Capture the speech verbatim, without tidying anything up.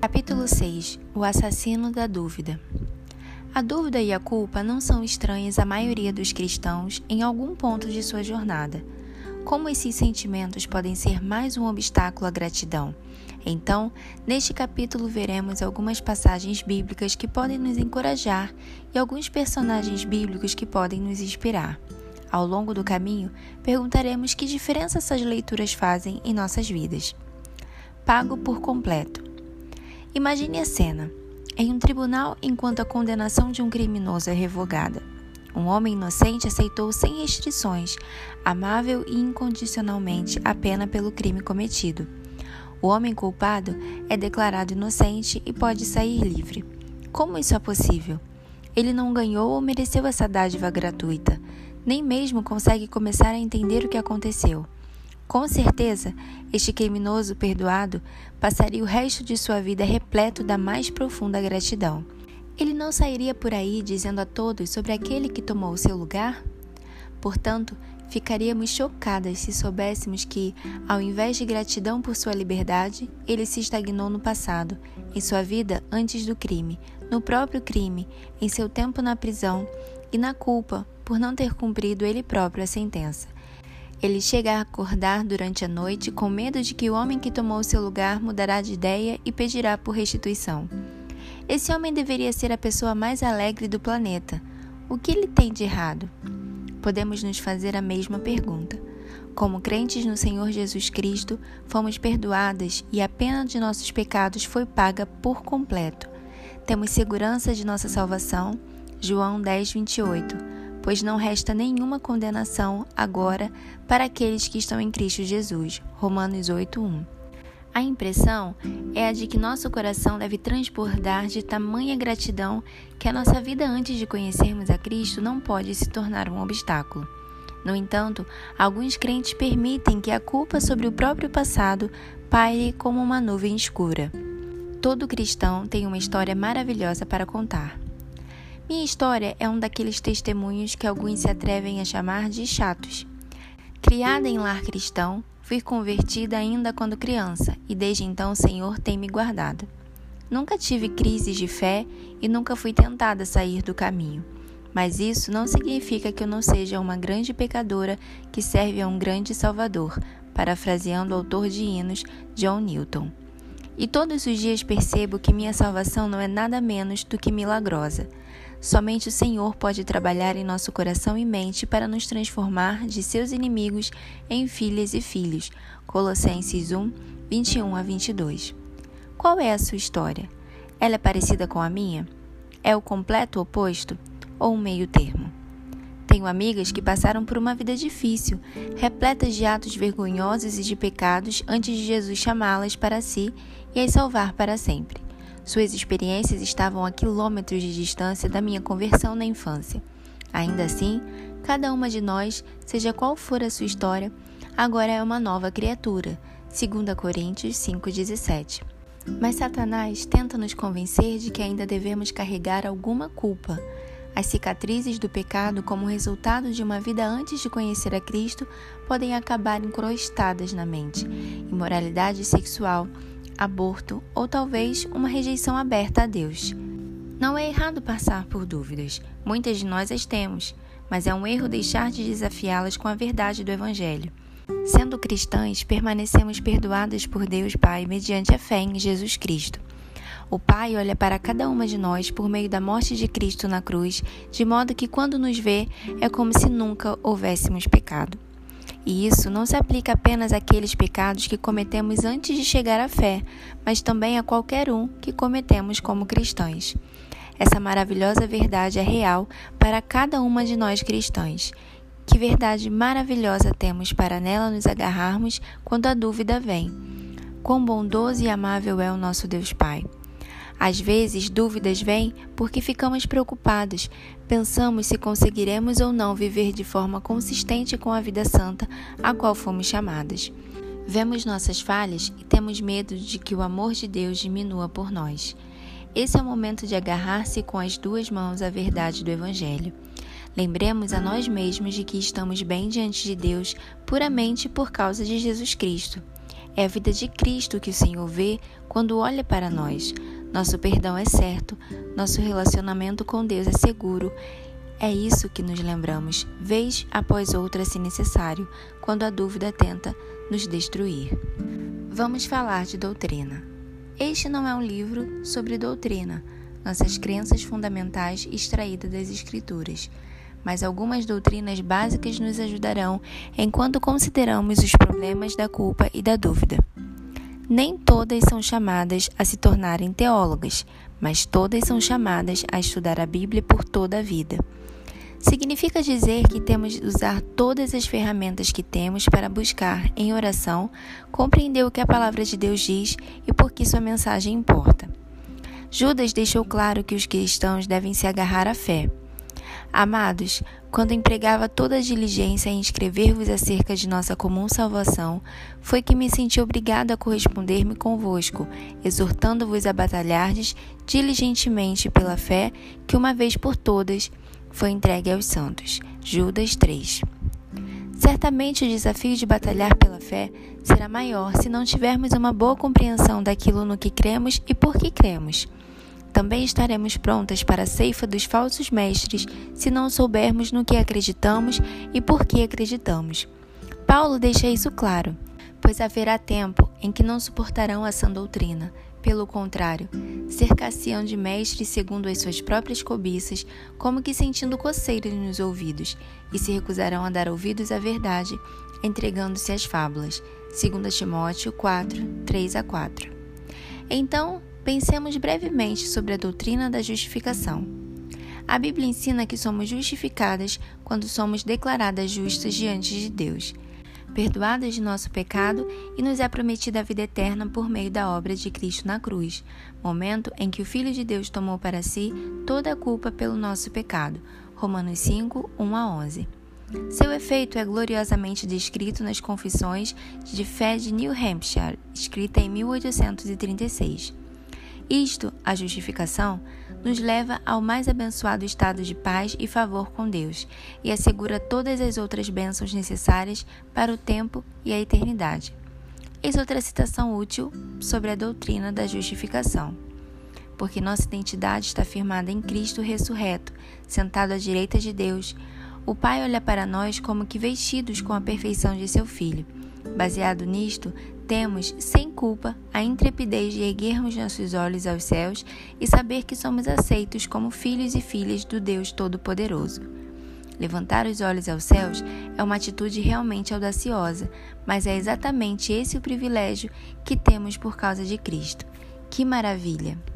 Capítulo seis. O assassino da dúvida. A dúvida e a culpa não são estranhas à maioria dos cristãos em algum ponto de sua jornada. Como esses sentimentos podem ser mais um obstáculo à gratidão? Então, neste capítulo veremos algumas passagens bíblicas que podem nos encorajar e alguns personagens bíblicos que podem nos inspirar. Ao longo do caminho, perguntaremos que diferença essas leituras fazem em nossas vidas. Pago por completo. Imagine a cena. Em um tribunal, enquanto a condenação de um criminoso é revogada, um homem inocente aceitou sem restrições, amável e incondicionalmente, a pena pelo crime cometido. O homem culpado é declarado inocente e pode sair livre. Como isso é possível? Ele não ganhou ou mereceu essa dádiva gratuita, nem mesmo consegue começar a entender o que aconteceu. Com certeza, este criminoso perdoado passaria o resto de sua vida repleto da mais profunda gratidão. Ele não sairia por aí dizendo a todos sobre aquele que tomou o seu lugar? Portanto, ficaríamos chocadas se soubéssemos que, ao invés de gratidão por sua liberdade, ele se estagnou no passado, em sua vida antes do crime, no próprio crime, em seu tempo na prisão e na culpa por não ter cumprido ele próprio a sentença. Ele chega a acordar durante a noite com medo de que o homem que tomou seu lugar mudará de ideia e pedirá por restituição. Esse homem deveria ser a pessoa mais alegre do planeta. O que ele tem de errado? Podemos nos fazer a mesma pergunta. Como crentes no Senhor Jesus Cristo, fomos perdoadas e a pena de nossos pecados foi paga por completo. Temos segurança de nossa salvação. João dez, vinte e oito. Pois não resta nenhuma condenação agora para aqueles que estão em Cristo Jesus. Romanos oito, um. A impressão é a de que nosso coração deve transbordar de tamanha gratidão que a nossa vida antes de conhecermos a Cristo não pode se tornar um obstáculo. No entanto, alguns crentes permitem que a culpa sobre o próprio passado paire como uma nuvem escura. Todo cristão tem uma história maravilhosa para contar. Minha história é um daqueles testemunhos que alguns se atrevem a chamar de chatos. Criada em lar cristão, fui convertida ainda quando criança e desde então o Senhor tem me guardado. Nunca tive crises de fé e nunca fui tentada a sair do caminho. Mas isso não significa que eu não seja uma grande pecadora que serve a um grande salvador, parafraseando o autor de hinos John Newton. E todos os dias percebo que minha salvação não é nada menos do que milagrosa. Somente o Senhor pode trabalhar em nosso coração e mente para nos transformar de seus inimigos em filhas e filhos. Colossenses um, vinte e um a vinte e dois. Qual é a sua história? Ela é parecida com a minha? É o completo oposto ou um meio termo? Tenho amigas que passaram por uma vida difícil, repletas de atos vergonhosos e de pecados antes de Jesus chamá-las para si e as salvar para sempre. Suas experiências estavam a quilômetros de distância da minha conversão na infância. Ainda assim, cada uma de nós, seja qual for a sua história, agora é uma nova criatura, segundo Coríntios cinco, dezessete. Mas Satanás tenta nos convencer de que ainda devemos carregar alguma culpa. As cicatrizes do pecado, como resultado de uma vida antes de conhecer a Cristo, podem acabar encrostadas na mente. Imoralidade sexual, aborto ou talvez uma rejeição aberta a Deus. Não é errado passar por dúvidas, muitas de nós as temos, mas é um erro deixar de desafiá-las com a verdade do Evangelho. Sendo cristãs, permanecemos perdoadas por Deus Pai mediante a fé em Jesus Cristo. O Pai olha para cada uma de nós por meio da morte de Cristo na cruz, de modo que quando nos vê, é como se nunca houvéssemos pecado. E isso não se aplica apenas àqueles pecados que cometemos antes de chegar à fé, mas também a qualquer um que cometemos como cristãos. Essa maravilhosa verdade é real para cada uma de nós cristãs. Que verdade maravilhosa temos para nela nos agarrarmos quando a dúvida vem. Quão bondoso e amável é o nosso Deus Pai! Às vezes, dúvidas vêm porque ficamos preocupados, pensamos se conseguiremos ou não viver de forma consistente com a vida santa a qual fomos chamadas. Vemos nossas falhas e temos medo de que o amor de Deus diminua por nós. Esse é o momento de agarrar-se com as duas mãos à verdade do Evangelho. Lembremos a nós mesmos de que estamos bem diante de Deus puramente por causa de Jesus Cristo. É a vida de Cristo que o Senhor vê quando olha para nós. Nosso perdão é certo, nosso relacionamento com Deus é seguro. É isso que nos lembramos, vez após outra, se necessário, quando a dúvida tenta nos destruir. Vamos falar de doutrina. Este não é um livro sobre doutrina, nossas crenças fundamentais extraídas das Escrituras, mas algumas doutrinas básicas nos ajudarão enquanto consideramos os problemas da culpa e da dúvida. Nem todas são chamadas a se tornarem teólogas, mas todas são chamadas a estudar a Bíblia por toda a vida. Significa dizer que temos de usar todas as ferramentas que temos para buscar, em oração, compreender o que a palavra de Deus diz e por que sua mensagem importa. Judas deixou claro que os cristãos devem se agarrar à fé. Amados, quando empregava toda a diligência em escrever-vos acerca de nossa comum salvação, foi que me senti obrigado a corresponder-me convosco, exortando-vos a batalhardes diligentemente pela fé que uma vez por todas foi entregue aos santos. Judas três. Certamente o desafio de batalhar pela fé será maior se não tivermos uma boa compreensão daquilo no que cremos e por que cremos. Também estaremos prontas para a ceifa dos falsos mestres se não soubermos no que acreditamos e por que acreditamos. Paulo deixa isso claro, pois haverá tempo em que não suportarão a sã doutrina. Pelo contrário, cercar-se-ão de mestres segundo as suas próprias cobiças, como que sentindo coceiras nos ouvidos, e se recusarão a dar ouvidos à verdade, entregando-se às fábulas. Segunda Timóteo quatro, três a quatro. Então, pensemos brevemente sobre a doutrina da justificação. A Bíblia ensina que somos justificadas quando somos declaradas justas diante de Deus, perdoadas de nosso pecado e nos é prometida a vida eterna por meio da obra de Cristo na cruz, momento em que o Filho de Deus tomou para si toda a culpa pelo nosso pecado. Romanos cinco, um a onze. Seu efeito é gloriosamente descrito nas Confissões de Fé de New Hampshire, escrita em mil oitocentos e trinta e seis. Isto, a justificação, nos leva ao mais abençoado estado de paz e favor com Deus e assegura todas as outras bênçãos necessárias para o tempo e a eternidade. Eis outra citação útil sobre a doutrina da justificação. Porque nossa identidade está firmada em Cristo ressurreto, sentado à direita de Deus, o Pai olha para nós como que vestidos com a perfeição de seu Filho. Baseado nisto, temos, sem culpa, a intrepidez de erguermos nossos olhos aos céus e saber que somos aceitos como filhos e filhas do Deus Todo-Poderoso. Levantar os olhos aos céus é uma atitude realmente audaciosa, mas é exatamente esse o privilégio que temos por causa de Cristo. Que maravilha!